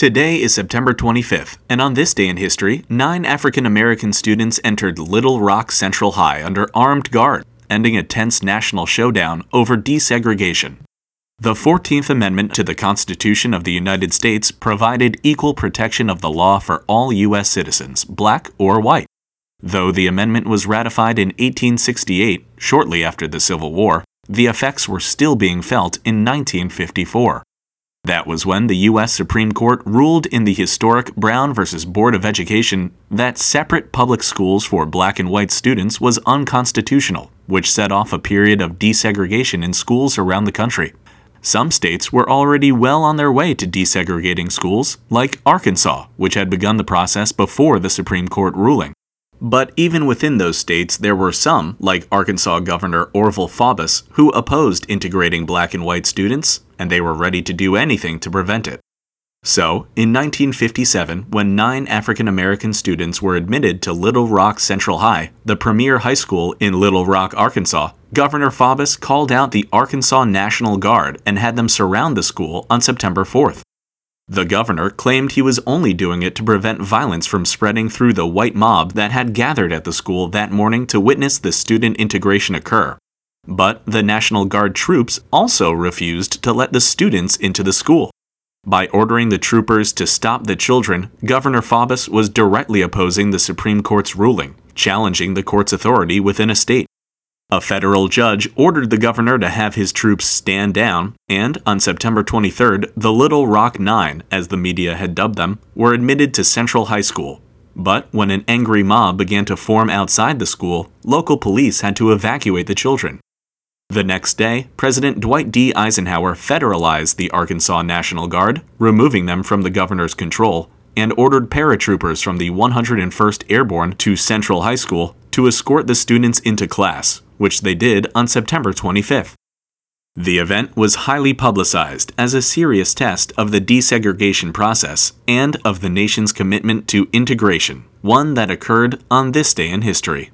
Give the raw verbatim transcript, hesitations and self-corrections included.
Today is September twenty-fifth, and on this day in history, nine African American students entered Little Rock Central High under armed guard, ending a tense national showdown over desegregation. The fourteenth Amendment to the Constitution of the United States provided equal protection of the law for all U S citizens, black or white. Though the amendment was ratified in eighteen sixty-eight, shortly after the Civil War, the effects were still being felt in nineteen fifty-four. That was when the U S Supreme Court ruled in the historic Brown v. Board of Education that separate public schools for black and white students was unconstitutional, which set off a period of desegregation in schools around the country. Some states were already well on their way to desegregating schools, like Arkansas, which had begun the process before the Supreme Court ruling. But even within those states, there were some, like Arkansas Governor Orville Faubus, who opposed integrating black and white students, and they were ready to do anything to prevent it. So, in nineteen fifty-seven, when nine African American students were admitted to Little Rock Central High, the premier high school in Little Rock, Arkansas, Governor Faubus called out the Arkansas National Guard and had them surround the school on September fourth. The governor claimed he was only doing it to prevent violence from spreading through the white mob that had gathered at the school that morning to witness the student integration occur. But the National Guard troops also refused to let the students into the school. By ordering the troopers to stop the children, Governor Faubus was directly opposing the Supreme Court's ruling, challenging the court's authority within a state. A federal judge ordered the governor to have his troops stand down, and on September twenty-third, the Little Rock Nine, as the media had dubbed them, were admitted to Central High School. But when an angry mob began to form outside the school, local police had to evacuate the children. The next day, President Dwight D. Eisenhower federalized the Arkansas National Guard, removing them from the governor's control, and ordered paratroopers from the one hundred first Airborne to Central High School to escort the students into class, which they did on September twenty-fifth. The event was highly publicized as a serious test of the desegregation process and of the nation's commitment to integration, one that occurred on this day in history.